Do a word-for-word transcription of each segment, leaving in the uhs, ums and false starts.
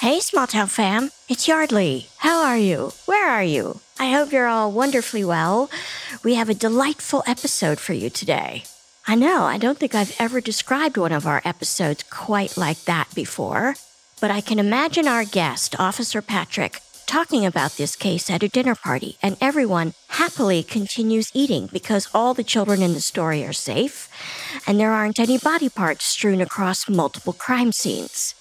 Hey, Small Town fam, it's Yardley. How are you? Where are you? I hope you're all wonderfully well. We have a delightful episode for you today. I know, I don't think I've ever described one of our episodes quite like that before, but I can imagine our guest, Officer Patrick, talking about this case at a dinner party, and everyone happily continues eating because all the children in the story are safe, and there aren't any body parts strewn across multiple crime scenes.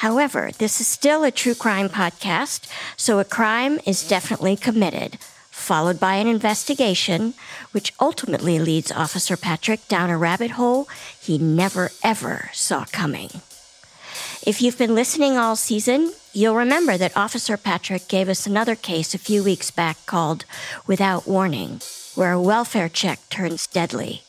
However, this is still a true crime podcast, so a crime is definitely committed, followed by an investigation, which ultimately leads Officer Patrick down a rabbit hole he never, ever saw coming. If you've been listening all season, you'll remember that Officer Patrick gave us another case a few weeks back called Without Warning, where a welfare check turns deadly.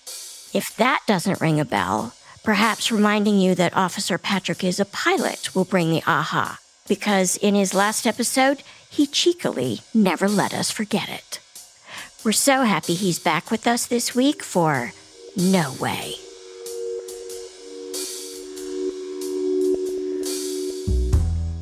If that doesn't ring a bell, perhaps reminding you that Officer Patrick is a pilot will bring the aha, because in his last episode, he cheekily never let us forget it. We're so happy he's back with us this week for No Way.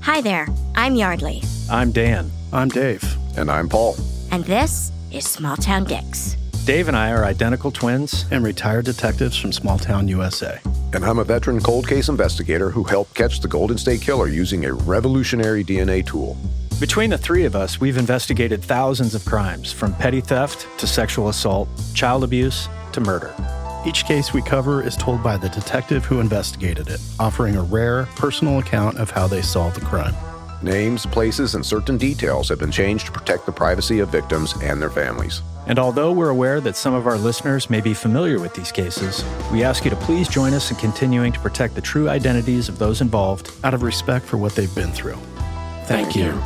Hi there, I'm Yardley. I'm Dan. I'm Dave. And I'm Paul. And this is Small Town Dicks. Dave and I are identical twins and retired detectives from Small Town, U S A. And I'm a veteran cold case investigator who helped catch the Golden State Killer using a revolutionary D N A tool. Between the three of us, we've investigated thousands of crimes, from petty theft to sexual assault, child abuse to murder. Each case we cover is told by the detective who investigated it, offering a rare, personal account of how they solved the crime. Names, places, and certain details have been changed to protect the privacy of victims and their families. And although we're aware that some of our listeners may be familiar with these cases, we ask you to please join us in continuing to protect the true identities of those involved out of respect for what they've been through. Thank, Thank you. you.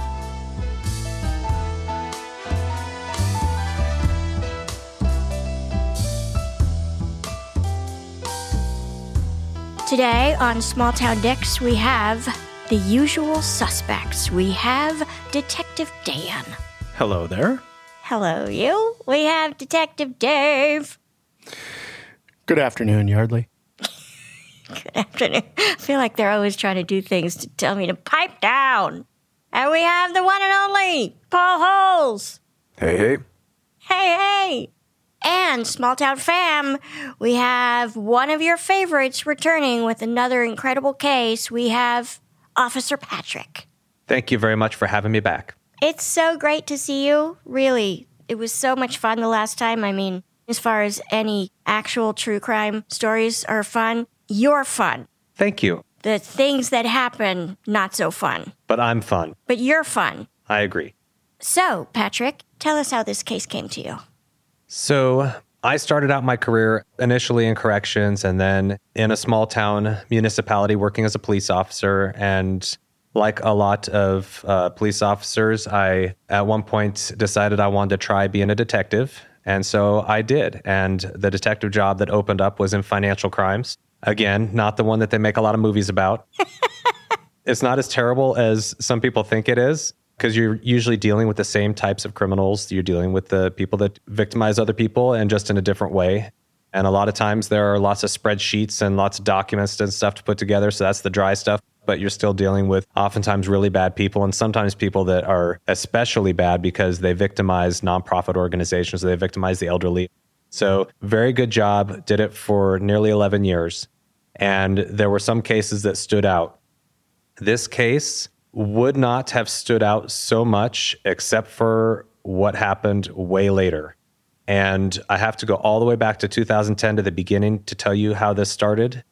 Today on Small Town Dicks, we have the usual suspects. We have Detective Dan. Hello there. Hello, you. We have Detective Dave. Good afternoon, Yardley. Good afternoon. I feel like they're always trying to do things to tell me to pipe down. And we have the one and only Paul Holes. Hey, hey. Hey, hey. And Small Town fam, we have one of your favorites returning with another incredible case. We have Officer Patrick. Thank you very much for having me back. It's so great to see you. Really, it was so much fun the last time. I mean, as far as any actual true crime stories are fun, you're fun. Thank you. The things that happen, not so fun. But I'm fun. But you're fun. I agree. So, Patrick, tell us how this case came to you. So, I started out my career initially in corrections and then in a small town municipality working as a police officer. And like a lot of uh, police officers, I at one point decided I wanted to try being a detective. And so I did. And the detective job that opened up was in financial crimes. Again, not the one that they make a lot of movies about. It's not as terrible as some people think it is, because you're usually dealing with the same types of criminals. You're dealing with the people that victimize other people, and just in a different way. And a lot of times there are lots of spreadsheets and lots of documents and stuff to put together. So that's the dry stuff. but you're still dealing with oftentimes really bad people, and sometimes people that are especially bad because they victimize nonprofit organizations, they victimize the elderly. So very good job, did it for nearly eleven years. And there were some cases that stood out. This case would not have stood out so much except for what happened way later. And I have to go all the way back to two thousand ten to the beginning to tell you how this started.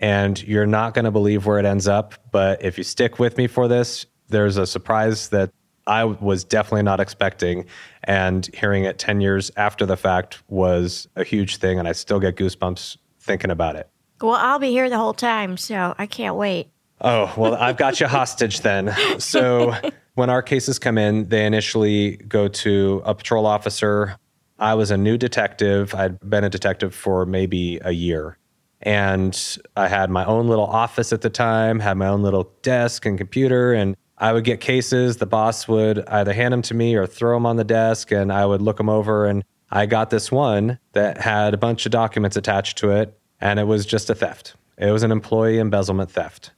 And you're not going to believe where it ends up. But if you stick with me for this, there's a surprise that I was definitely not expecting. And hearing it ten years after the fact was a huge thing. And I still get goosebumps thinking about it. Well, I'll be here the whole time, so I can't wait. Oh, well, I've got you hostage then. So when our cases come in, they initially go to a patrol officer. I was a new detective. I'd been a detective for maybe a year. And I had my own little office at the time, had my own little desk and computer, and I would get cases. The boss would either hand them to me or throw them on the desk, and I would look them over. And I got this one that had a bunch of documents attached to it, and it was just a theft. It was an employee embezzlement theft.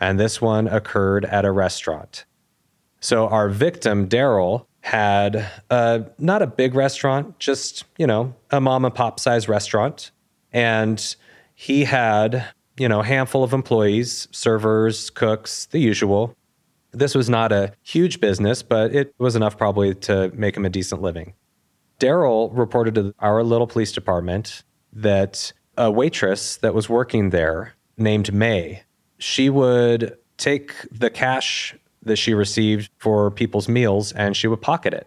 And this one occurred at a restaurant. So our victim, Daryl, had a, not a big restaurant, just, you know, a mom and pop size restaurant. And he had, you know, a handful of employees, servers, cooks, the usual. This was not a huge business, but it was enough probably to make him a decent living. Daryl reported to our little police department that a waitress that was working there named May, she would take the cash that she received for people's meals and she would pocket it.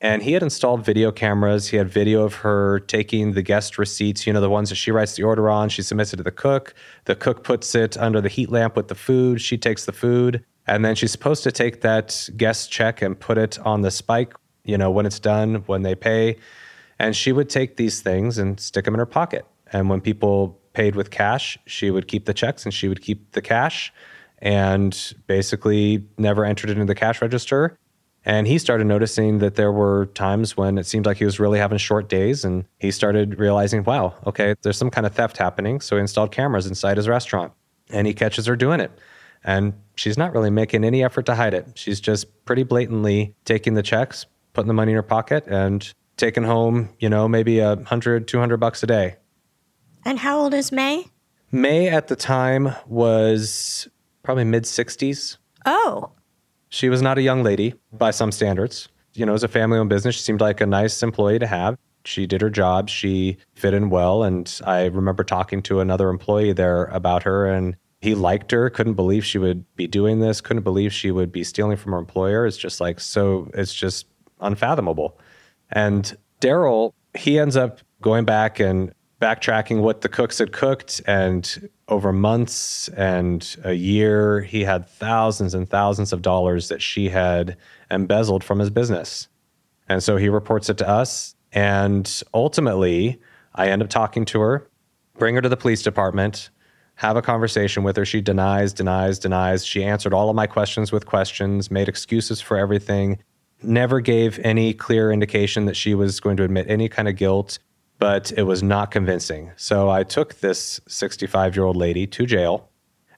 And he had installed video cameras. He had video of her taking the guest receipts, you know, the ones that she writes the order on. She submits it to the cook. The cook puts it under the heat lamp with the food. She takes the food. And then she's supposed to take that guest check and put it on the spike, you know, when it's done, when they pay. And she would take these things and stick them in her pocket. And when people paid with cash, she would keep the checks and she would keep the cash and basically never entered it into the cash register. And he started noticing that there were times when it seemed like he was really having short days, and he started realizing, wow, okay, there's some kind of theft happening. So he installed cameras inside his restaurant and he catches her doing it. And she's not really making any effort to hide it. She's just pretty blatantly taking the checks, putting the money in her pocket and taking home, you know, maybe a hundred, two hundred bucks a day. And how old is May? May at the time was probably mid-sixties. Oh. She was not a young lady by some standards. You know, as a family-owned business, she seemed like a nice employee to have. She did her job. She fit in well. And I remember talking to another employee there about her, and he liked her, couldn't believe she would be doing this, couldn't believe she would be stealing from her employer. It's just like, so it's just unfathomable. And Daryl, he ends up going back and backtracking what the cooks had cooked, and over months and a year, he had thousands and thousands of dollars that she had embezzled from his business. And so he reports it to us, and ultimately, I end up talking to her, bring her to the police department, have a conversation with her. She denies, denies, denies. She answered all of my questions with questions, made excuses for everything, never gave any clear indication that she was going to admit any kind of guilt. But it was not convincing. So I took this sixty-five-year-old lady to jail,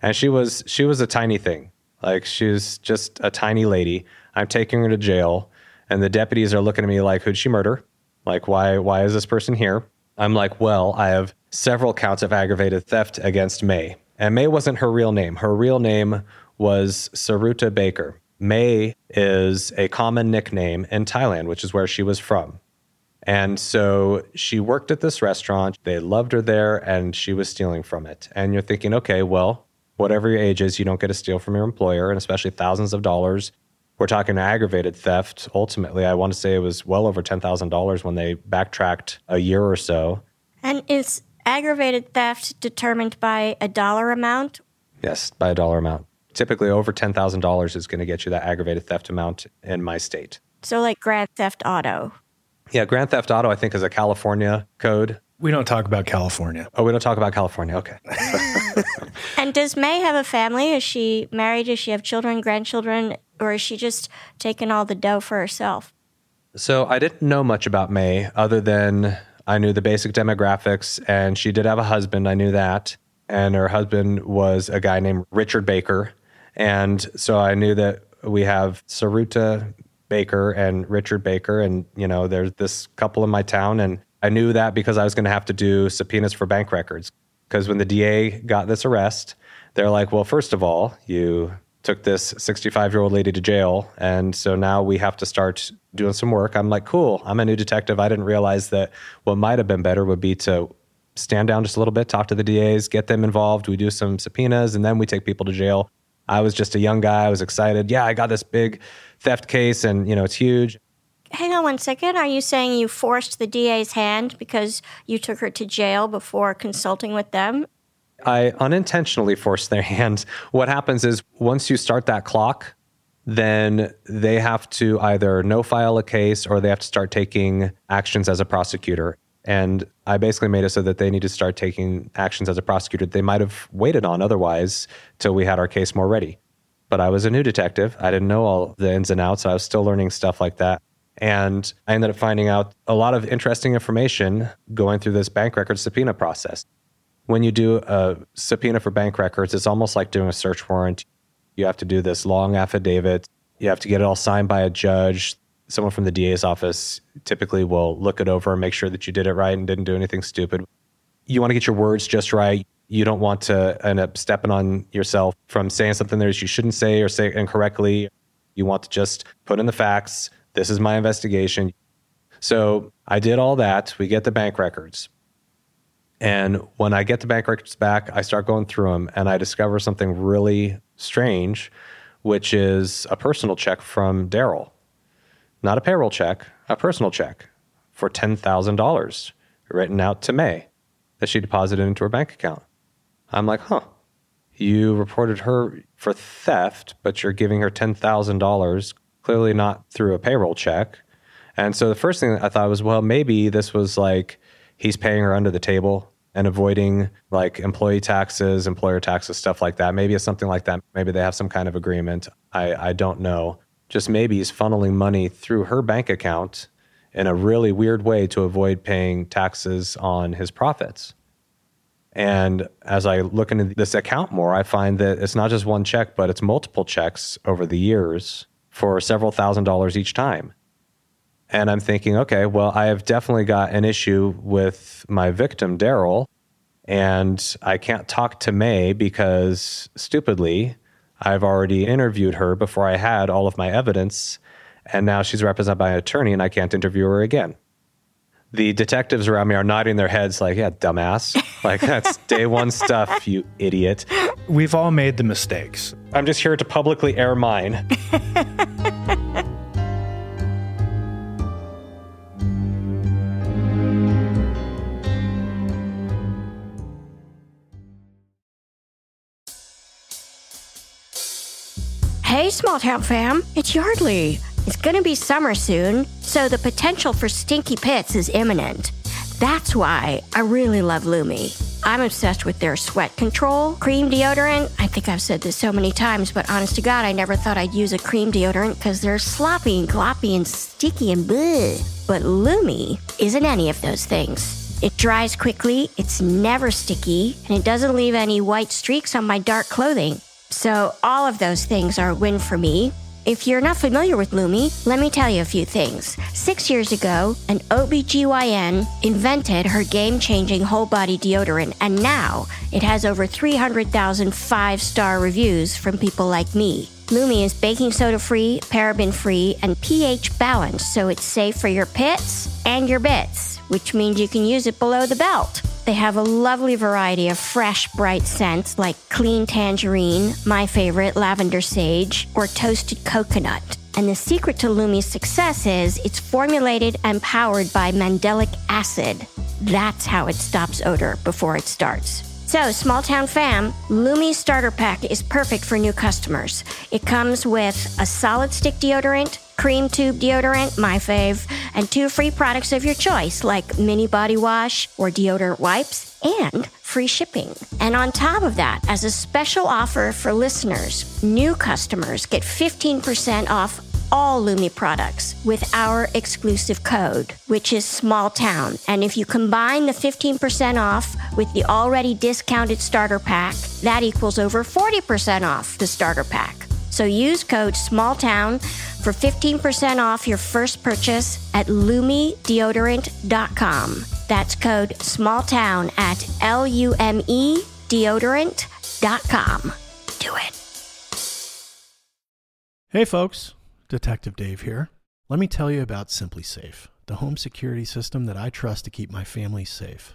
and she was she was a tiny thing. Like, she's just a tiny lady. I'm taking her to jail, and the deputies are looking at me like, who'd she murder? Like, why why is this person here? I'm like, well, I have several counts of aggravated theft against May. And May wasn't her real name. Her real name was Saruta Baker. May is a common nickname in Thailand, which is where she was from. And so she worked at this restaurant, they loved her there, and she was stealing from it. And you're thinking, okay, well, whatever your age is, you don't get to steal from your employer, and especially thousands of dollars. We're talking aggravated theft. Ultimately, I want to say it was well over ten thousand dollars when they backtracked a year or so. And is aggravated theft determined by a dollar amount? Yes, by a dollar amount. Typically, over ten thousand dollars is going to get you that aggravated theft amount in my state. So like Grand Theft Auto. Yeah, Grand Theft Auto, I think, is a California code. We don't talk about California. Oh, we don't talk about California. Okay. And does May have a family? Is she married? Does she have children, grandchildren? Or is she just taking all the dough for herself? So I didn't know much about May other than I knew the basic demographics, and she did have a husband. I knew that. and her husband was a guy named Richard Baker. And so I knew that we have Saruta Baker and Richard Baker, and, you know, there's this couple in my town. And I knew that because I was going to have to do subpoenas for bank records. Because when the D A got this arrest, they're like, well, first of all, you took this sixty-five-year-old lady to jail, and so now we have to start doing some work. I'm like, cool, I'm a new detective. I didn't realize that what might have been better would be to stand down just a little bit, talk to the D As, get them involved. We do some subpoenas, and then we take people to jail. I was just a young guy. I was excited. Yeah, I got this big theft case, and, you know, it's huge. Hang on one second. Are you saying you forced the D A's hand because you took her to jail before consulting with them? I unintentionally forced their hand. What happens is once you start that clock, then they have to either no file a case or they have to start taking actions as a prosecutor. And I basically made it so that they need to start taking actions as a prosecutor they might have waited on otherwise till we had our case more ready. But I was a new detective. I didn't know all the ins and outs. So I was still learning stuff like that. And I ended up finding out a lot of interesting information going through this bank record subpoena process. When you do a subpoena for bank records, it's almost like doing a search warrant. You have to do this long affidavit. You have to get it all signed by a judge. Someone from the D A's office typically will look it over and make sure that you did it right and didn't do anything stupid. You want to get your words just right. You don't want to end up stepping on yourself from saying something that you shouldn't say or say incorrectly. You want to just put in the facts. This is my investigation. So I did all that. We get the bank records. And when I get the bank records back, I start going through them and I discover something really strange, which is a personal check from Daryl. Not a payroll check, a personal check for ten thousand dollars written out to May that she deposited into her bank account. I'm like, huh, you reported her for theft, but you're giving her ten thousand dollars, clearly not through a payroll check. And so the first thing I thought was, well, maybe this was like, he's paying her under the table and avoiding like employee taxes, employer taxes, stuff like that. Maybe it's something like that. Maybe they have some kind of agreement. I, I don't know. Just maybe he's funneling money through her bank account in a really weird way to avoid paying taxes on his profits. And as I look into this account more, I find that it's not just one check, but it's multiple checks over the years for several thousand dollars each time. And I'm thinking, okay, well, I have definitely got an issue with my victim, Daryl, and I can't talk to May because, stupidly, I've already interviewed her before I had all of my evidence, and now she's represented by an attorney, and I can't interview her again. The detectives around me are nodding their heads like, yeah, dumbass. Like, that's day one stuff, you idiot. We've all made the mistakes. I'm just here to publicly air mine. Hey, small town fam, it's Yardley. It's gonna be summer soon, so the potential for stinky pits is imminent. That's why I really love Lumi. I'm obsessed with their sweat control cream deodorant. I think I've said this so many times, but honest to God, I never thought I'd use a cream deodorant because they're sloppy and gloppy and sticky and bleh. But Lumi isn't any of those things. It dries quickly, it's never sticky, and it doesn't leave any white streaks on my dark clothing. So all of those things are a win for me. If you're not familiar with Lumi, let me tell you a few things. Six years ago, an O B G Y N invented her game-changing whole-body deodorant, and now it has over three hundred thousand five-star reviews from people like me. Lumi is baking soda-free, paraben-free, and pH-balanced, so it's safe for your pits and your bits, which means you can use it below the belt. They have a lovely variety of fresh, bright scents like clean tangerine, my favorite, lavender sage, or toasted coconut. And the secret to Lumi's success is it's formulated and powered by mandelic acid. That's how it stops odor before it starts. So, small town fam, Lumi's starter pack is perfect for new customers. It comes with a solid stick deodorant, cream tube deodorant, my fave, and two free products of your choice like mini body wash or deodorant wipes and free shipping. And on top of that, as a special offer for listeners, new customers get fifteen percent off all Lumi products with our exclusive code, which is Small Town. And if you combine the fifteen percent off with the already discounted starter pack, that equals over forty percent off the starter pack. So use code SMALLTOWN for fifteen percent off your first purchase at lumi deodorant dot com. That's code SMALLTOWN at L U M E deodorant dot com. Do it. Hey folks, Detective Dave here. Let me tell you about SimpliSafe, the home security system that I trust to keep my family safe.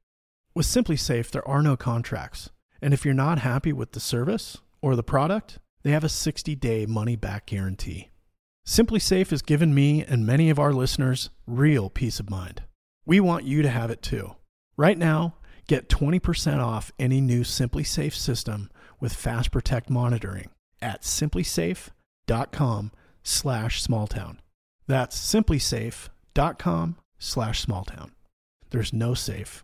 With SimpliSafe, there are no contracts, and if you're not happy with the service or the product, they have a sixty day money-back guarantee. SimpliSafe has given me and many of our listeners real peace of mind. We want you to have it too. Right now, get twenty percent off any new SimpliSafe system with Fast Protect monitoring at SimpliSafe.com slash smalltown. That's SimpliSafe.com slash smalltown. There's no safe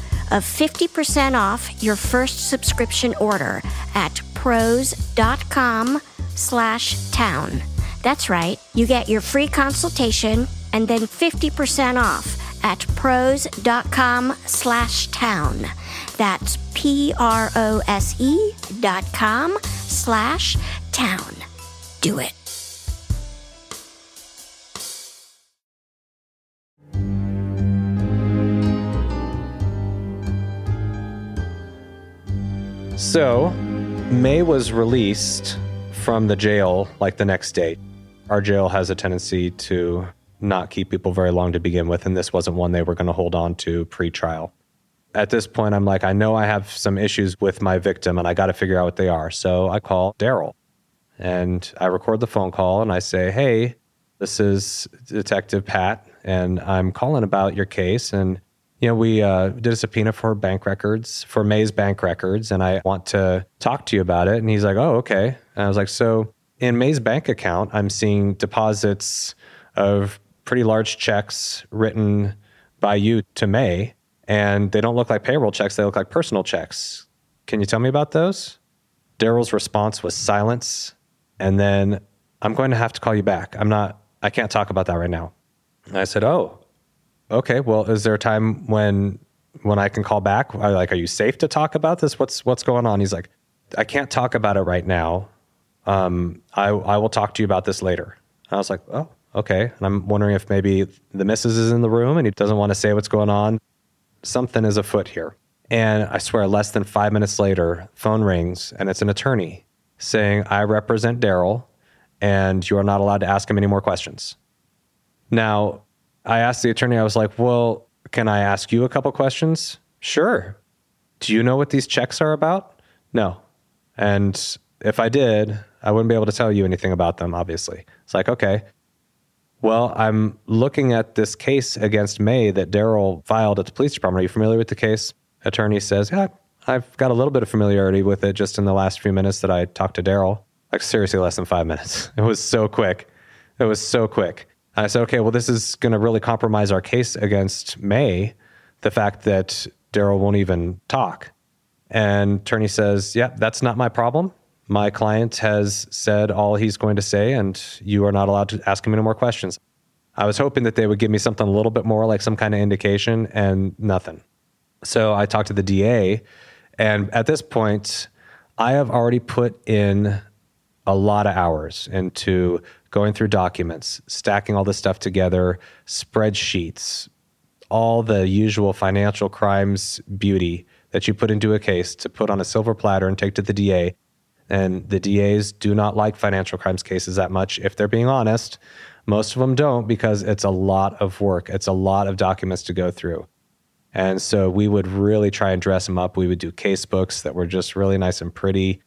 of fifty percent off your first subscription order at prose.com slash town. That's right, you get your free consultation and then fifty percent off at prose.com slash town. That's P R O S E dot com slash town. Do it. So, May was released from the jail like the next day. Our jail has a tendency to not keep people very long to begin with, and this wasn't one they were going to hold on to pre-trial. At this point, I'm like, I know I have some issues with my victim, and I got to figure out what they are. So I call Daryl, and I record the phone call, and I say, hey, this is Detective Pat, and I'm calling about your case, and You know, we uh, did a subpoena for bank records, for May's bank records, and I want to talk to you about it. And he's like, oh, okay. And I was like, so in May's bank account, I'm seeing deposits of pretty large checks written by you to May, and they don't look like payroll checks. They look like personal checks. Can you tell me about those? Daryl's response was silence. And then, I'm going to have to call you back. I'm not, I can't talk about that right now. And I said, oh, okay. Well, is there a time when, when I can call back? I, like, are you safe to talk about this? What's, what's going on? He's like, I can't talk about it right now. Um, I, I will talk to you about this later. And I was like, oh, okay. And I'm wondering if maybe the missus is in the room and he doesn't want to say what's going on. Something is afoot here. And I swear, less than five minutes later, phone rings and it's an attorney saying, I represent Daryl and you are not allowed to ask him any more questions. Now, I asked the attorney, I was like, well, can I ask you a couple questions? Sure. Do you know what these checks are about? No. And if I did, I wouldn't be able to tell you anything about them, obviously. It's like, okay. Well, I'm looking at this case against May that Daryl filed at the police department. Are you familiar with the case? Attorney says, yeah, I've got a little bit of familiarity with it just in the last few minutes that I talked to Daryl. Like, seriously, less than five minutes. It was so quick. It was so quick. I said, okay, well, this is going to really compromise our case against May, the fact that Daryl won't even talk. And attorney says, yeah, that's not my problem. My client has said all he's going to say, and you are not allowed to ask him any more questions. I was hoping that they would give me something a little bit more, like some kind of indication, and nothing. So I talked to the D A, and at this point, I have already put in a lot of hours into going through documents, stacking all this stuff together, spreadsheets, all the usual financial crimes beauty that you put into a case to put on a silver platter and take to the D A. And the D As do not like financial crimes cases that much, if they're being honest. Most of them don't, because it's a lot of work. It's a lot of documents to go through. And so we would really try and dress them up. We would do case books that were just really nice and pretty.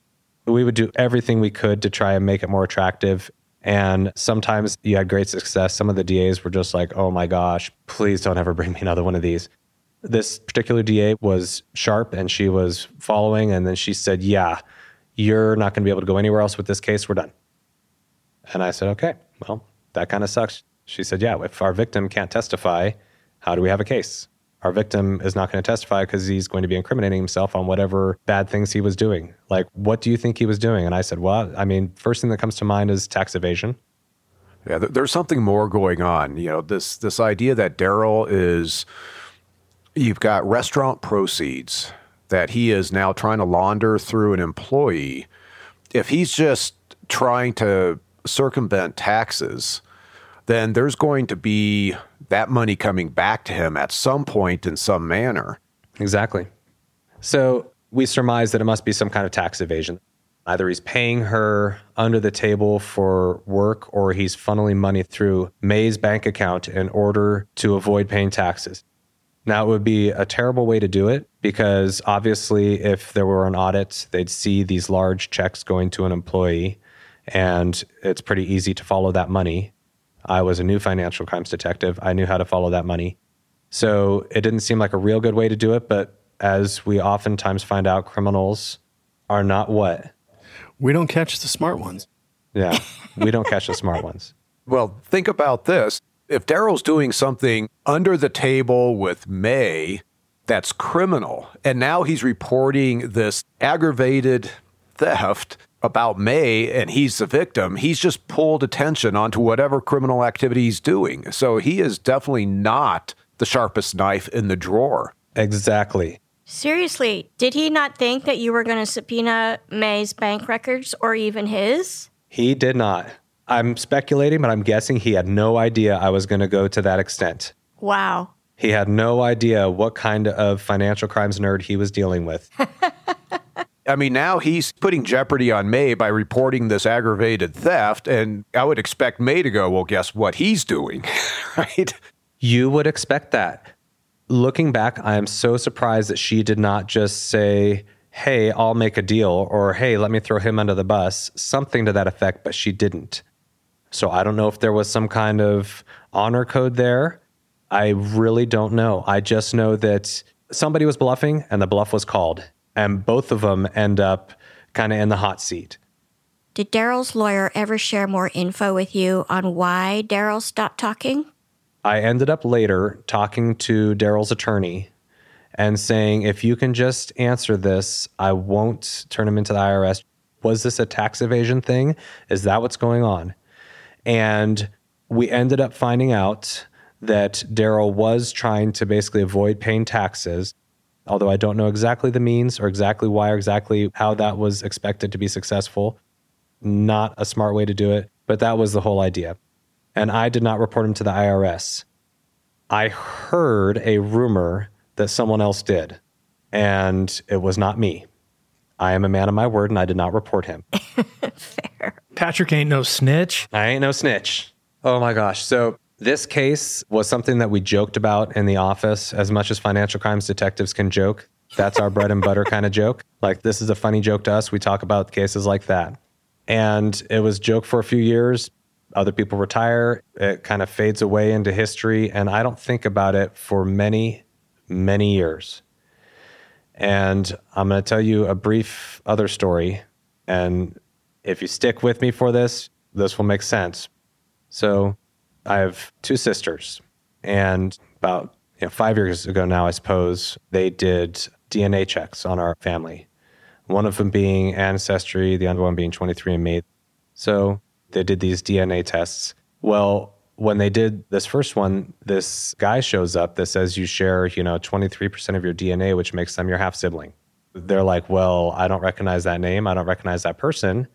We would do everything we could to try and make it more attractive. And sometimes you had great success. Some of the D As were just like, oh my gosh, please don't ever bring me another one of these. This particular D A was sharp and she was following. And then she said, yeah, you're not going to be able to go anywhere else with this case. We're done. And I said, okay, well, that kind of sucks. She said, yeah, if our victim can't testify, how do we have a case? Our victim is not going to testify because he's going to be incriminating himself on whatever bad things he was doing. Like, what do you think he was doing? And I said, well, I mean, first thing that comes to mind is tax evasion. Yeah, there's something more going on. You know, this this idea that Daryl is, you've got restaurant proceeds that he is now trying to launder through an employee. If he's just trying to circumvent taxes, then there's going to be that money coming back to him at some point in some manner. Exactly. So we surmise that it must be some kind of tax evasion. Either he's paying her under the table for work, or he's funneling money through May's bank account in order to avoid paying taxes. Now, it would be a terrible way to do it, because obviously if there were an audit, they'd see these large checks going to an employee, and it's pretty easy to follow that money. I was a new financial crimes detective. I knew how to follow that money. So it didn't seem like a real good way to do it. But as we oftentimes find out, criminals are not what? We don't catch the smart ones. Yeah, we don't catch the smart ones. Well, think about this. If Daryl's doing something under the table with May, that's criminal. And now he's reporting this aggravated theft about May, and he's the victim. He's just pulled attention onto whatever criminal activity he's doing. So he is definitely not the sharpest knife in the drawer. Exactly. Seriously, did he not think that you were going to subpoena May's bank records or even his? He did not. I'm speculating, but I'm guessing he had no idea I was going to go to that extent. Wow. He had no idea what kind of financial crimes nerd he was dealing with. I mean, now he's putting jeopardy on May by reporting this aggravated theft, and I would expect May to go, well, guess what he's doing, right? You would expect that. Looking back, I am so surprised that she did not just say, hey, I'll make a deal, or hey, let me throw him under the bus, something to that effect, but she didn't. So I don't know if there was some kind of honor code there. I really don't know. I just know that somebody was bluffing, and the bluff was called. And both of them end up kind of in the hot seat. Did Daryl's lawyer ever share more info with you on why Daryl stopped talking? I ended up later talking to Daryl's attorney and saying, if you can just answer this, I won't turn him into the I R S. was this a tax evasion thing? Is that what's going on? And we ended up finding out that Daryl was trying to basically avoid paying taxes, although I don't know exactly the means or exactly why or exactly how that was expected to be successful. Not a smart way to do it, but that was the whole idea. And I did not report him to the I R S. I heard a rumor that someone else did, and it was not me. I am a man of my word, and I did not report him. Fair. Patrick ain't no snitch. I ain't no snitch. Oh my gosh. So this case was something that we joked about in the office, as much as financial crimes detectives can joke. That's our bread and butter kind of joke. Like, this is a funny joke to us. We talk about cases like that. And it was joke for a few years. Other people retire. It kind of fades away into history. And I don't think about it for many, many years. And I'm going to tell you a brief other story. And if you stick with me for this, this will make sense. So I have two sisters. And about you know, five years ago now, I suppose, they did D N A checks on our family. One of them being Ancestry, the other one being twenty-three and me. So they did these D N A tests. Well, when they did this first one, this guy shows up that says you share, you know, twenty-three percent of your D N A, which makes them your half-sibling. They're like, well, I don't recognize that name. I don't recognize that person.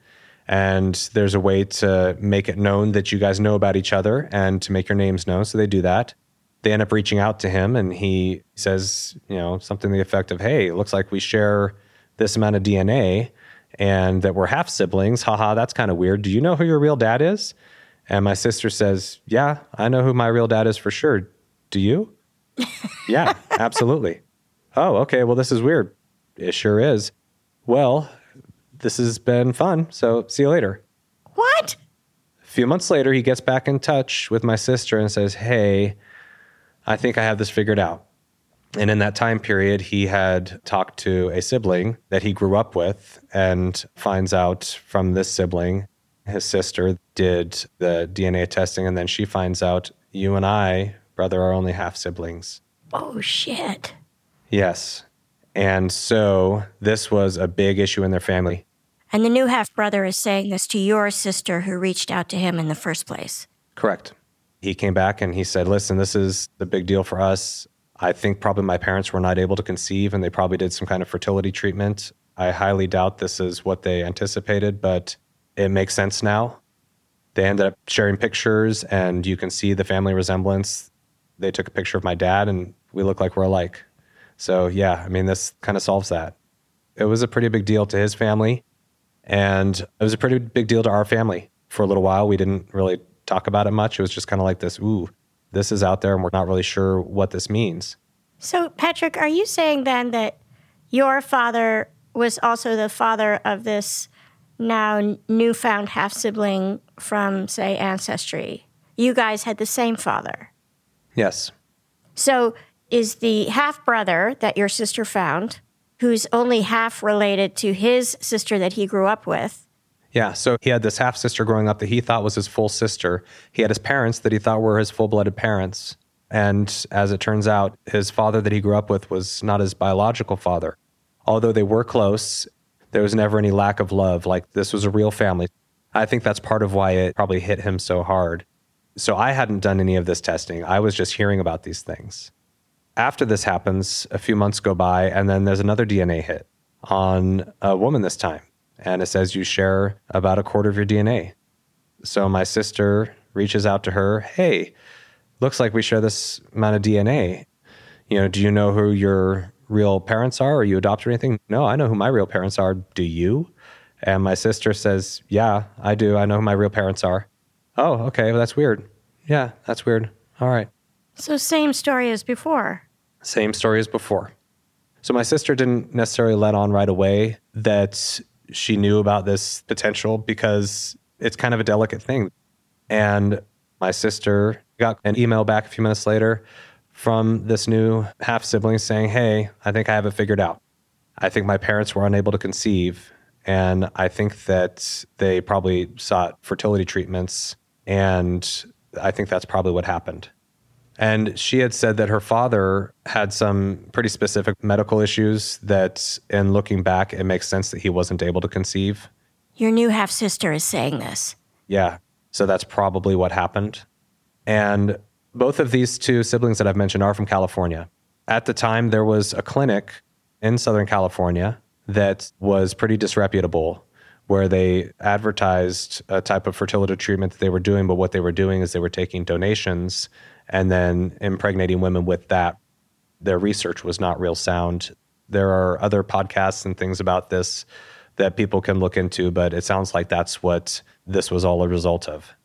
And there's a way to make it known that you guys know about each other and to make your names known. So they do that. They end up reaching out to him, and he says, you know, something to the effect of, hey, it looks like we share this amount of D N A and that we're half siblings. Haha, that's kind of weird. Do you know who your real dad is? And my sister says, yeah, I know who my real dad is for sure. Do you? Yeah, absolutely. Oh, okay. Well, this is weird. It sure is. Well, this has been fun. So see you later. What? A few months later, he gets back in touch with my sister and says, hey, I think I have this figured out. And in that time period, he had talked to a sibling that he grew up with and finds out from this sibling, his sister did the D N A testing, and then she finds out, you and I, brother, are only half siblings. Oh, shit. Yes. And so this was a big issue in their family. And the new half-brother is saying this to your sister who reached out to him in the first place. Correct. He came back and he said, listen, this is the big deal for us. I think probably my parents were not able to conceive, and they probably did some kind of fertility treatment. I highly doubt this is what they anticipated, but it makes sense now. They ended up sharing pictures, and you can see the family resemblance. They took a picture of my dad, and we look like we're alike. So yeah, I mean, this kind of solves that. It was a pretty big deal to his family, and it was a pretty big deal to our family. For a little while, we didn't really talk about it much. It was just kind of like this, ooh, this is out there and we're not really sure what this means. So, Patrick, are you saying then that your father was also the father of this now newfound half-sibling from, say, Ancestry? You guys had the same father? Yes. So is the half-brother that your sister found, who's only half related to his sister that he grew up with? Yeah, so he had this half-sister growing up that he thought was his full sister. He had his parents that he thought were his full-blooded parents. And as it turns out, his father that he grew up with was not his biological father. Although they were close, there was never any lack of love. Like, this was a real family. I think that's part of why it probably hit him so hard. So I hadn't done any of this testing. I was just hearing about these things. After this happens, a few months go by, and then there's another D N A hit on a woman this time. And it says you share about a quarter of your D N A. So my sister reaches out to her, hey, looks like we share this amount of D N A. You know, do you know who your real parents are? Or you adopted anything? No, I know who my real parents are. Do you? And my sister says, yeah, I do. I know who my real parents are. Oh, okay. Well, that's weird. Yeah, that's weird. All right. So same story as before. Same story as before. So my sister didn't necessarily let on right away that she knew about this potential, because it's kind of a delicate thing. And my sister got an email back a few minutes later from this new half-sibling saying, hey, I think I have it figured out. I think my parents were unable to conceive, and I think that they probably sought fertility treatments, and I think that's probably what happened. And she had said that her father had some pretty specific medical issues that, in looking back, it makes sense that he wasn't able to conceive. your new half-sister is saying this. Yeah, so that's probably what happened. And both of these two siblings that I've mentioned are from California. At the time, there was a clinic in Southern California that was pretty disreputable, where they advertised a type of fertility treatment that they were doing, but what they were doing is they were taking donations and then impregnating women with that. Their research was not real sound. There are other podcasts and things about this that people can look into, but it sounds like that's what this was all a result of.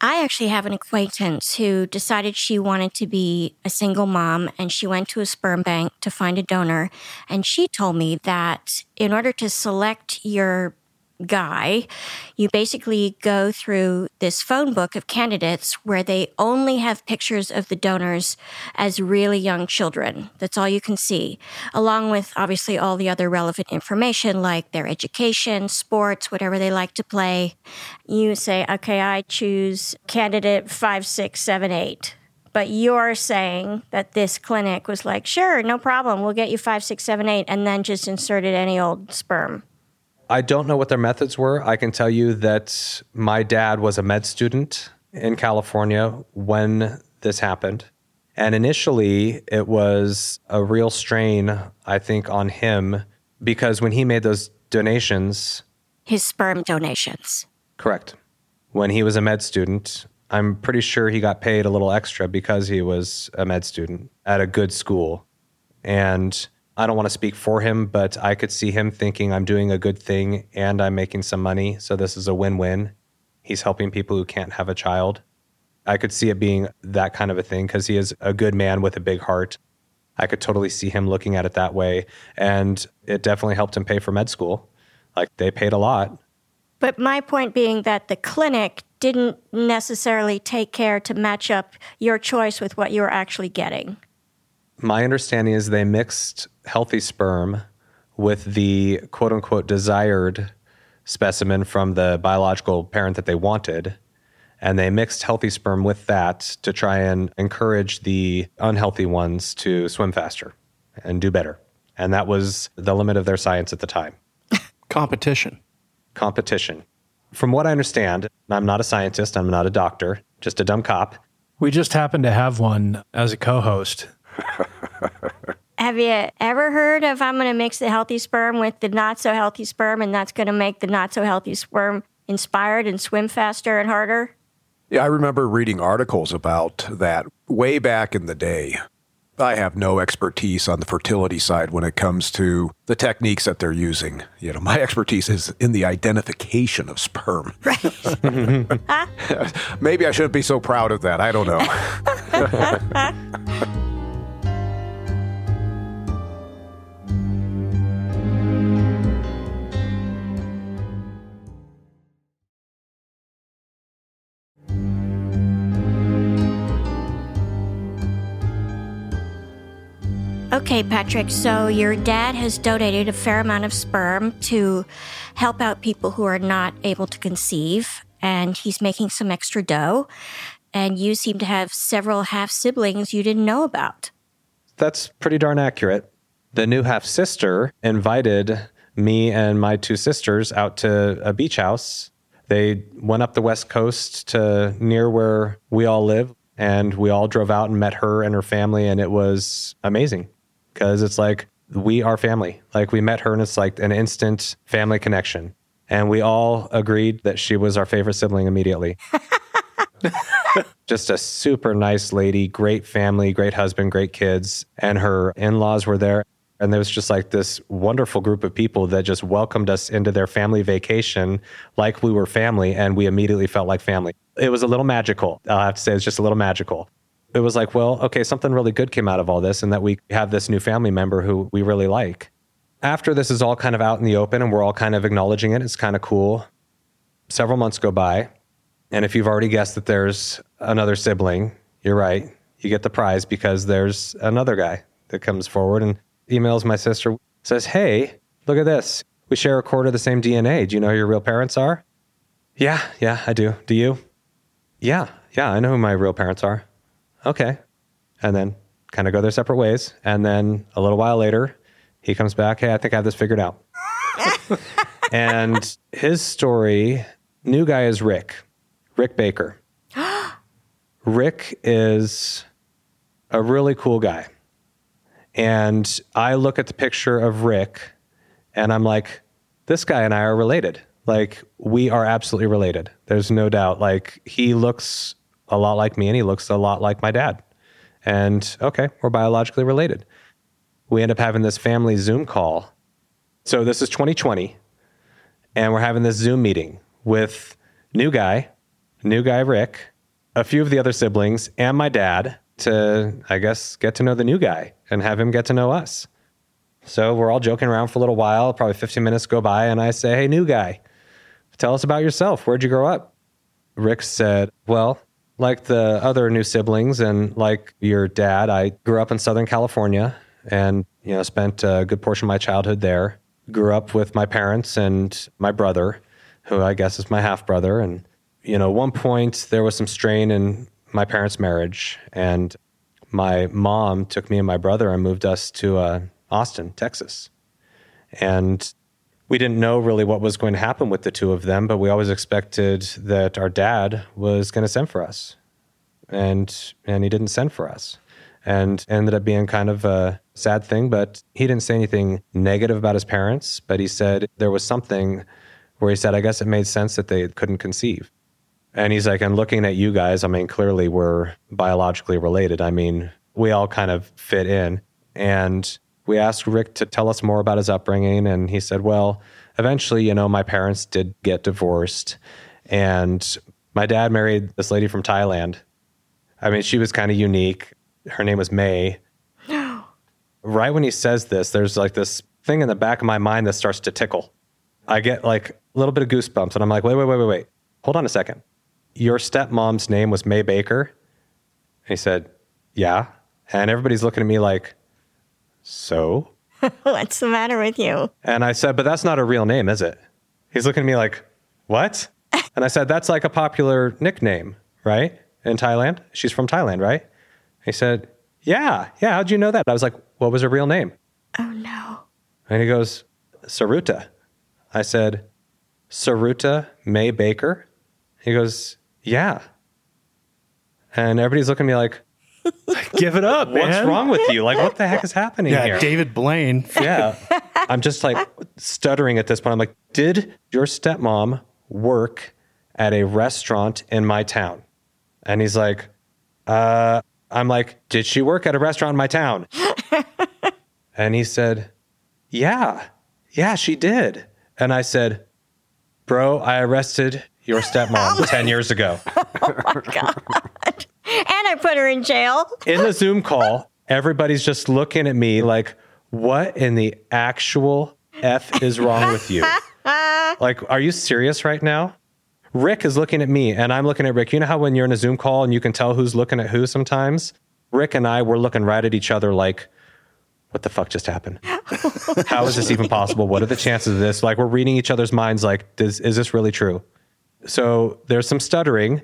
I actually have an acquaintance who decided she wanted to be a single mom, and she went to a sperm bank to find a donor. And she told me that in order to select your guy, you basically go through this phone book of candidates where they only have pictures of the donors as really young children. That's all you can see, along with obviously all the other relevant information like their education, sports, whatever they like to play. You say, okay, I choose candidate five, six, seven, eight. But you're saying that this clinic was like, sure, no problem. We'll get you five, six, seven, eight, and then just inserted any old sperm. I don't know what their methods were. I can tell you that my dad was a med student in California when this happened. And initially, it was a real strain, I think, on him, because when he made those donations... His sperm donations. Correct. When he was a med student, I'm pretty sure he got paid a little extra because he was a med student at a good school. And I don't want to speak for him, but I could see him thinking, I'm doing a good thing and I'm making some money, so this is a win-win. He's helping people who can't have a child. I could see it being that kind of a thing because he is a good man with a big heart. I could totally see him looking at it that way. And it definitely helped him pay for med school. Like, they paid a lot. But my point being that the clinic didn't necessarily take care to match up your choice with what you were actually getting. My understanding is they mixed healthy sperm with the quote-unquote desired specimen from the biological parent that they wanted, and they mixed healthy sperm with that to try and encourage the unhealthy ones to swim faster and do better. And that was the limit of their science at the time. Competition. Competition. From what I understand, I'm not a scientist, I'm not a doctor, just a dumb cop. We just happen to have one as a co-host. Have you ever heard of, I'm going to mix the healthy sperm with the not-so-healthy sperm, and that's going to make the not-so-healthy sperm inspired and swim faster and harder? Yeah, I remember reading articles about that way back in the day. I have no expertise on the fertility side when it comes to the techniques that they're using. You know, my expertise is in the identification of sperm. Right. Maybe I shouldn't be so proud of that. I don't know. Okay, Patrick, so your dad has donated a fair amount of sperm to help out people who are not able to conceive, and he's making some extra dough, and you seem to have several half-siblings you didn't know about. That's pretty darn accurate. The new half-sister invited me and my two sisters out to a beach house. They went up the West Coast to near where we all live, and we all drove out and met her and her family, and it was amazing. Because it's like, we are family. Like, we met her and it's like an instant family connection. And we all agreed that she was our favorite sibling immediately. Just a super nice lady, great family, great husband, great kids. And her in-laws were there. And there was just like this wonderful group of people that just welcomed us into their family vacation like we were family. And we immediately felt like family. It was a little magical. I'll have to say, it's just a little magical. It was like, well, okay, something really good came out of all this, and that we have this new family member who we really like. After this is all kind of out in the open and we're all kind of acknowledging it, it's kind of cool. Several months go by, and if you've already guessed that there's another sibling, you're right. You get the prize because there's another guy that comes forward and emails my sister, says, hey, look at this. We share a quarter of the same D N A. Do you know who your real parents are? Yeah, yeah, I do. Do you? Yeah, yeah, I know who my real parents are. Okay. And then kind of go their separate ways. And then a little while later, he comes back, hey, I think I have this figured out. And his story, new guy is Rick, Rick Baker. Rick is a really cool guy. And I look at the picture of Rick and I'm like, this guy and I are related. Like, we are absolutely related. There's no doubt. Like, he looks a lot like me and he looks a lot like my dad. And okay, we're biologically related. We end up having this family Zoom call. So this is twenty twenty and we're having this Zoom meeting with new guy, new guy Rick, a few of the other siblings and my dad to, I guess, get to know the new guy and have him get to know us. So we're all joking around for a little while, probably fifteen minutes go by and I say, hey, new guy, tell us about yourself. Where'd you grow up? Rick said, well, like the other new siblings and like your dad, I grew up in Southern California and, you know, spent a good portion of my childhood there. Grew up with my parents and my brother, who I guess is my half-brother. And, you know, at one point there was some strain in my parents' marriage and my mom took me and my brother and moved us to uh, Austin, Texas. And we didn't know really what was going to happen with the two of them, but we always expected that our dad was going to send for us. And and he didn't send for us. And ended up being kind of a sad thing, but he didn't say anything negative about his parents, but he said there was something where he said, I guess it made sense that they couldn't conceive. And he's like, and looking at you guys, I mean, clearly we're biologically related. I mean, we all kind of fit in. And we asked Rick to tell us more about his upbringing. And he said, well, eventually, you know, my parents did get divorced. And my dad married this lady from Thailand. I mean, she was kind of unique. Her name was May. No. Right when he says this, there's like this thing in the back of my mind that starts to tickle. I get like a little bit of goosebumps. And I'm like, wait, wait, wait, wait, wait. Hold on a second. Your stepmom's name was May Baker? And he said, yeah. And everybody's looking at me like, so? What's the matter with you? And I said, but that's not a real name, is it? He's looking at me like, what? And I said, that's like a popular nickname, right? In Thailand? She's from Thailand, right? He said, yeah, yeah, how'd you know that? I was like, what was her real name? Oh, no. And he goes, Saruta. I said, Saruta May Baker? He goes, yeah. And everybody's looking at me like, give it up, man. What's wrong with you? Like, what the heck is happening yeah, here? Yeah, David Blaine. Yeah. I'm just like stuttering at this point. I'm like, did your stepmom work at a restaurant in my town? And he's like, uh, I'm like, did she work at a restaurant in my town? And he said, yeah, yeah, she did. And I said, bro, I arrested your stepmom ten years ago. Oh, my God. And I put her in jail. In the Zoom call, everybody's just looking at me like, what in the actual F is wrong with you? Like, are you serious right now? Rick is looking at me and I'm looking at Rick. You know how when you're in a Zoom call and you can tell who's looking at who sometimes? Rick and I were looking right at each other like, what the fuck just happened? How is this even possible? What are the chances of this? Like, we're reading each other's minds like, does, is this really true? So there's some stuttering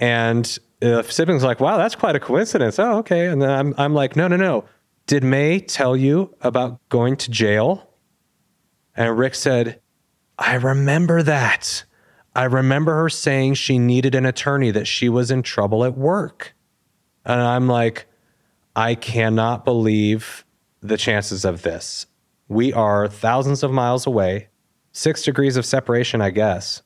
and the siblings are like, wow, that's quite a coincidence. Oh, okay. And then I'm, I'm like, no, no, no. Did May tell you about going to jail? And Rick said, I remember that. I remember her saying she needed an attorney, that she was in trouble at work. And I'm like, I cannot believe the chances of this. We are thousands of miles away, six degrees of separation, I guess.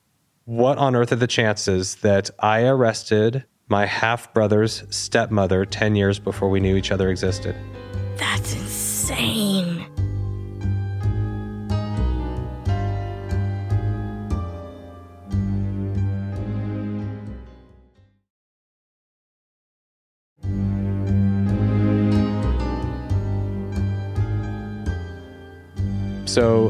What on earth are the chances that I arrested my half-brother's stepmother ten years before we knew each other existed? That's insane. So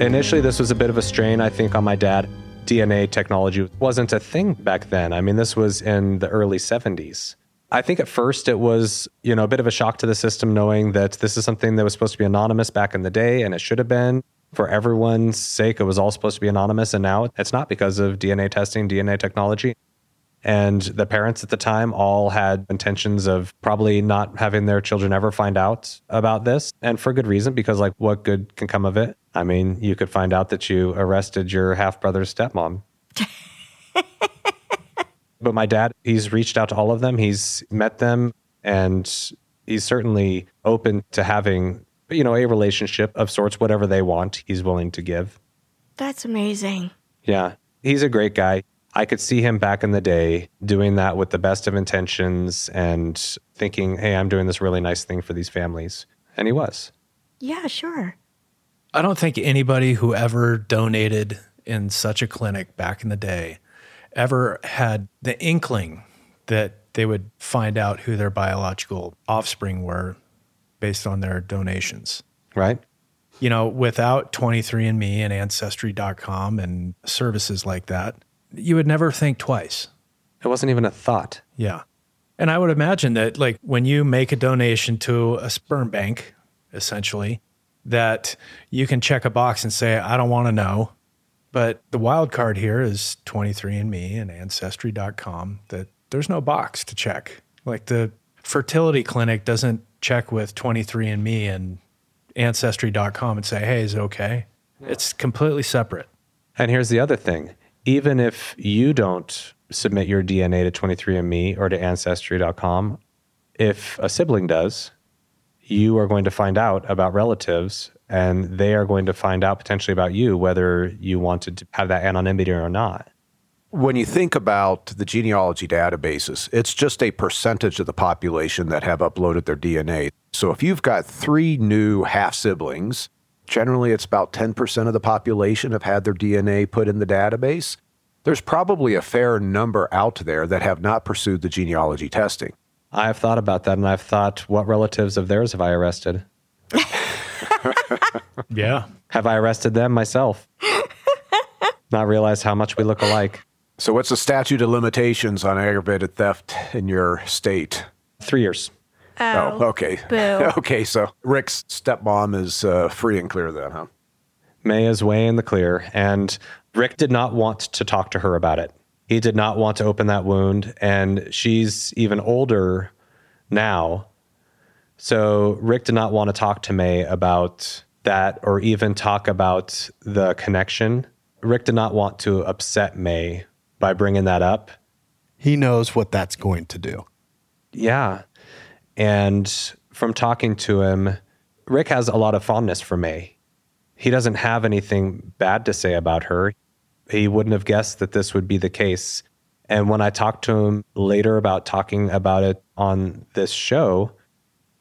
initially, this was a bit of a strain, I think, on my dad. D N A technology wasn't a thing back then. I mean, this was in the early seventies. I think at first it was, you know, a bit of a shock to the system knowing that this is something that was supposed to be anonymous back in the day, and it should have been. For everyone's sake, it was all supposed to be anonymous, and now it's not because of D N A testing, D N A technology. And the parents at the time all had intentions of probably not having their children ever find out about this. And for good reason, because like what good can come of it? I mean, you could find out that you arrested your half-brother's stepmom. But my dad, he's reached out to all of them. He's met them, and he's certainly open to having, you know, a relationship of sorts, whatever they want, he's willing to give. That's amazing. Yeah. He's a great guy. I could see him back in the day doing that with the best of intentions and thinking, hey, I'm doing this really nice thing for these families. And he was. Yeah, sure. I don't think anybody who ever donated in such a clinic back in the day ever had the inkling that they would find out who their biological offspring were based on their donations. Right. You know, without twenty-three and me and Ancestry dot com and services like that, you would never think twice. It wasn't even a thought. Yeah. And I would imagine that, like, when you make a donation to a sperm bank, essentially, that you can check a box and say, I don't want to know. But the wild card here is twenty-three and me and Ancestry dot com, that there's no box to check. Like, the fertility clinic doesn't check with twenty-three and me and Ancestry dot com and say, hey, is it okay? Yeah. It's completely separate. And here's the other thing. Even if you don't submit your D N A to twenty-three and me or to Ancestry dot com, if a sibling does, you are going to find out about relatives, and they are going to find out potentially about you, whether you wanted to have that anonymity or not. When you think about the genealogy databases, it's just a percentage of the population that have uploaded their D N A. So if you've got three new half-siblings, generally it's about ten percent of the population have had their D N A put in the database. There's probably a fair number out there that have not pursued the genealogy testing. I have thought about that, and I've thought, what relatives of theirs have I arrested? Yeah. Have I arrested them myself? Not realize how much we look alike. So what's the statute of limitations on aggravated theft in your state? Three years. Oh, oh okay. Boo. Okay, so Rick's stepmom is uh, free and clear then, huh? May is way in the clear, and Rick did not want to talk to her about it. He did not want to open that wound, and she's even older now. So Rick did not want to talk to May about that or even talk about the connection. Rick did not want to upset May by bringing that up. He knows what that's going to do. Yeah. And from talking to him, Rick has a lot of fondness for May. He doesn't have anything bad to say about her. He wouldn't have guessed that this would be the case. And when I talked to him later about talking about it on this show,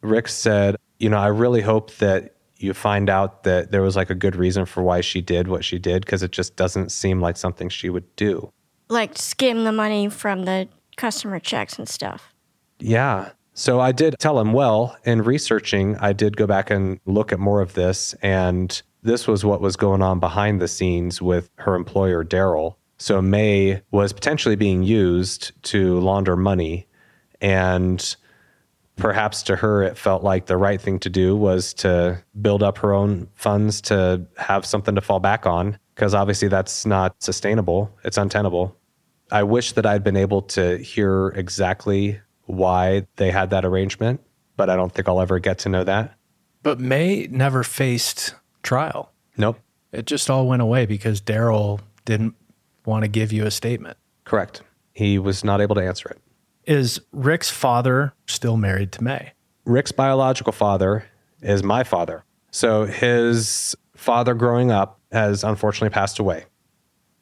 Rick said, you know, I really hope that you find out that there was like a good reason for why she did what she did, because it just doesn't seem like something she would do. Like skim the money from the customer checks and stuff. Yeah. So I did tell him, well, in researching, I did go back and look at more of this, and this was what was going on behind the scenes with her employer, Daryl. So May was potentially being used to launder money, and perhaps to her, it felt like the right thing to do was to build up her own funds to have something to fall back on, because obviously that's not sustainable. It's untenable. I wish that I'd been able to hear exactly why they had that arrangement, but I don't think I'll ever get to know that. But May never faced trial. Nope. It just all went away because Daryl didn't want to give you a statement. Correct. He was not able to answer it. Is Rick's father still married to May? Rick's biological father is my father. So his father growing up has unfortunately passed away.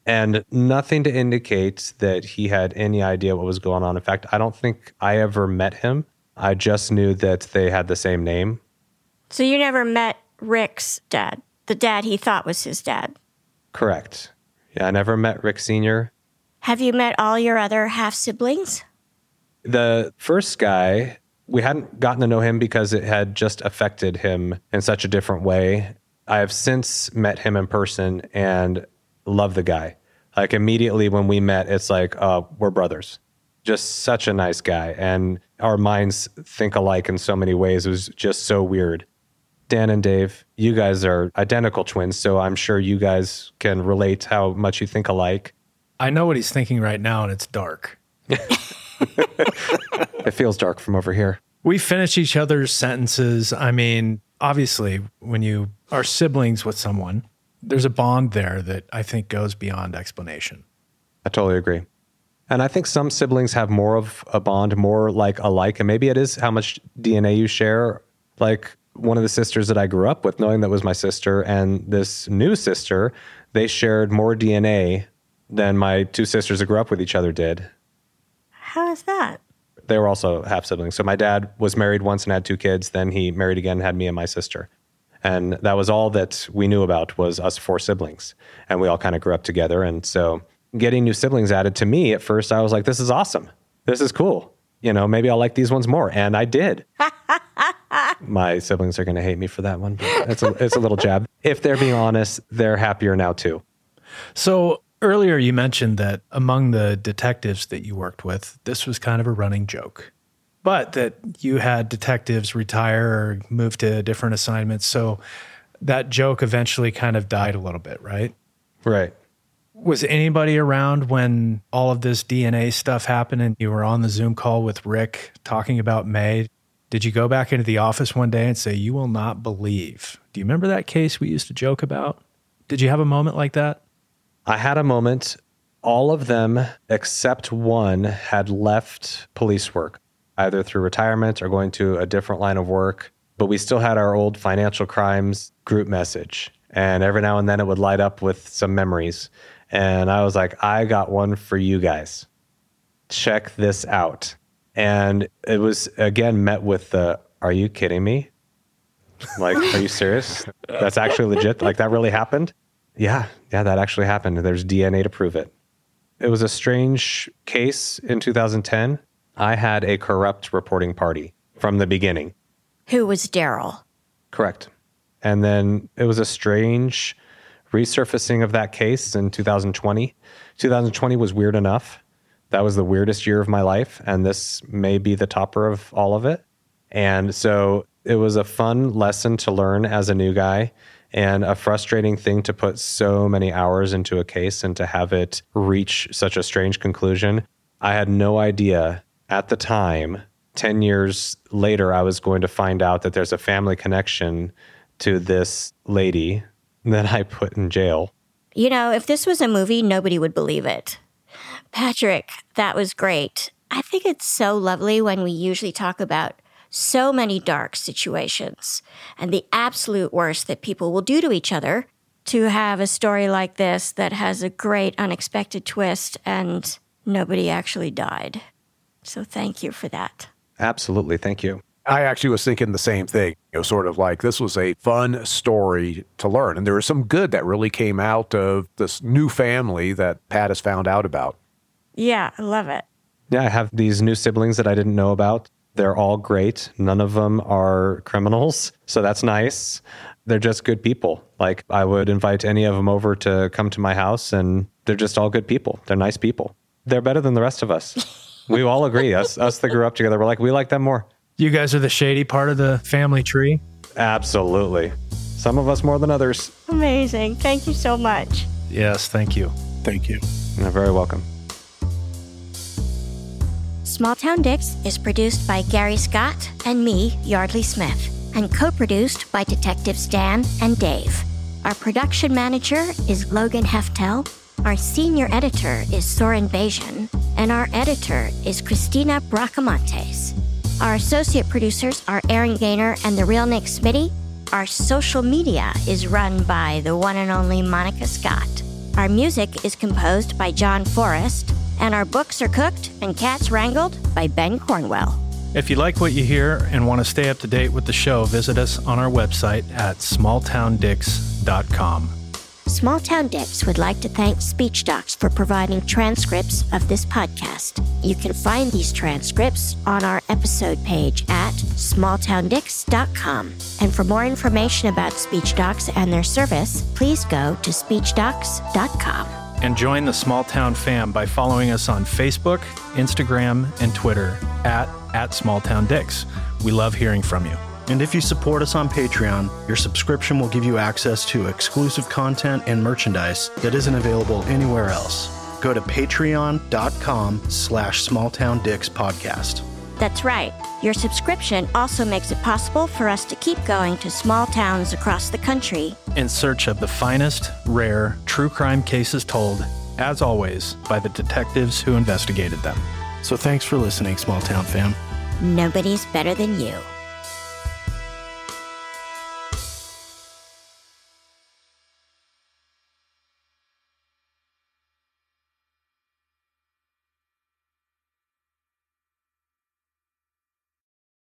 And nothing to indicate that he had any idea what was going on. In fact, I don't think I ever met him. I just knew that they had the same name. So you never met Rick's dad, the dad he thought was his dad? Correct. Yeah, I never met Rick Senior Have you met all your other half-siblings? The first guy, we hadn't gotten to know him because it had just affected him in such a different way. I have since met him in person and love the guy. Like immediately when we met, it's like, uh, we're brothers. Just such a nice guy. And our minds think alike in so many ways. It was just so weird. Dan and Dave, you guys are identical twins, so I'm sure you guys can relate how much you think alike. I know what he's thinking right now, and it's dark. It feels dark from over here. We finish each other's sentences. I mean, obviously, when you are siblings with someone, there's a bond there that I think goes beyond explanation. I totally agree. And I think some siblings have more of a bond, more like alike. And maybe it is how much D N A you share. Like one of the sisters that I grew up with, knowing that was my sister, and this new sister, they shared more D N A than my two sisters that grew up with each other did. How is that? They were also half-siblings. So my dad was married once and had two kids. Then he married again and had me and my sister. And that was all that we knew about, was us four siblings. And we all kind of grew up together. And so getting new siblings added, to me at first, I was like, this is awesome. This is cool. You know, maybe I'll like these ones more. And I did. My siblings are going to hate me for that one, but it's a, it's a little jab. If they're being honest, they're happier now too. So earlier you mentioned that among the detectives that you worked with, this was kind of a running joke, but that you had detectives retire or move to different assignments. So that joke eventually kind of died a little bit, right? Right. Was anybody around when all of this D N A stuff happened and you were on the Zoom call with Rick talking about May? Did you go back into the office one day and say, you will not believe? Do you remember that case we used to joke about? Did you have a moment like that? I had a moment. All of them, except one, had left police work, either through retirement or going to a different line of work. But we still had our old financial crimes group message. And every now and then it would light up with some memories. And I was like, I got one for you guys. Check this out. And it was, again, met with the, are you kidding me? Like, are you serious? That's actually legit? Like, that really happened? Yeah, yeah, that actually happened. There's D N A to prove it. It was a strange case in two thousand ten. I had a corrupt reporting party from the beginning. Who was Daryl? Correct. And then it was a strange resurfacing of that case in two thousand twenty. two thousand twenty was weird enough. That was the weirdest year of my life, and this may be the topper of all of it. And so it was a fun lesson to learn as a new guy, and a frustrating thing to put so many hours into a case and to have it reach such a strange conclusion. I had no idea at the time, ten years later, I was going to find out that there's a family connection to this lady that I put in jail. You know, if this was a movie, nobody would believe it. Patrick, that was great. I think it's so lovely when we usually talk about so many dark situations and the absolute worst that people will do to each other, to have a story like this that has a great unexpected twist and nobody actually died. So thank you for that. Absolutely. Thank you. I actually was thinking the same thing. You know, sort of like, this was a fun story to learn. And there was some good that really came out of this new family that Pat has found out about. Yeah, I love it. Yeah, I have these new siblings that I didn't know about. They're all great. None of them are criminals, so that's nice. They're just good people. Like, I would invite any of them over to come to my house, and they're just all good people. They're nice people. They're better than the rest of us. We all agree. Us, us that grew up together, we're like, we like them more. You guys are the shady part of the family tree? Absolutely. Some of us more than others. Amazing. Thank you so much. Yes, thank you. Thank you. You're very welcome. Small Town Dicks is produced by Gary Scott and me, Yardley Smith, and co-produced by Detectives Dan and Dave. Our production manager is Logan Heftel, our senior editor is Soren Bajan, and our editor is Christina Bracamontes. Our associate producers are Aaron Gaynor and the real Nick Smitty. Our social media is run by the one and only Monica Scott. Our music is composed by John Forrest, and our books are cooked and cats wrangled by Ben Cornwell. If you like what you hear and want to stay up to date with the show, visit us on our website at small town dicks dot com. Small Town Dicks would like to thank SpeechDocs for providing transcripts of this podcast. You can find these transcripts on our episode page at small town dicks dot com. And for more information about SpeechDocs and their service, please go to speech docs dot com. And join the Small Town fam by following us on Facebook, Instagram, and Twitter at, at Small Town Dicks. We love hearing from you. And if you support us on Patreon, your subscription will give you access to exclusive content and merchandise that isn't available anywhere else. go to patreon.com slash smalltowndickspodcast. That's right. Your subscription also makes it possible for us to keep going to small towns across the country in search of the finest, rare, true crime cases told, as always, by the detectives who investigated them. So thanks for listening, Small Town fam. Nobody's better than you.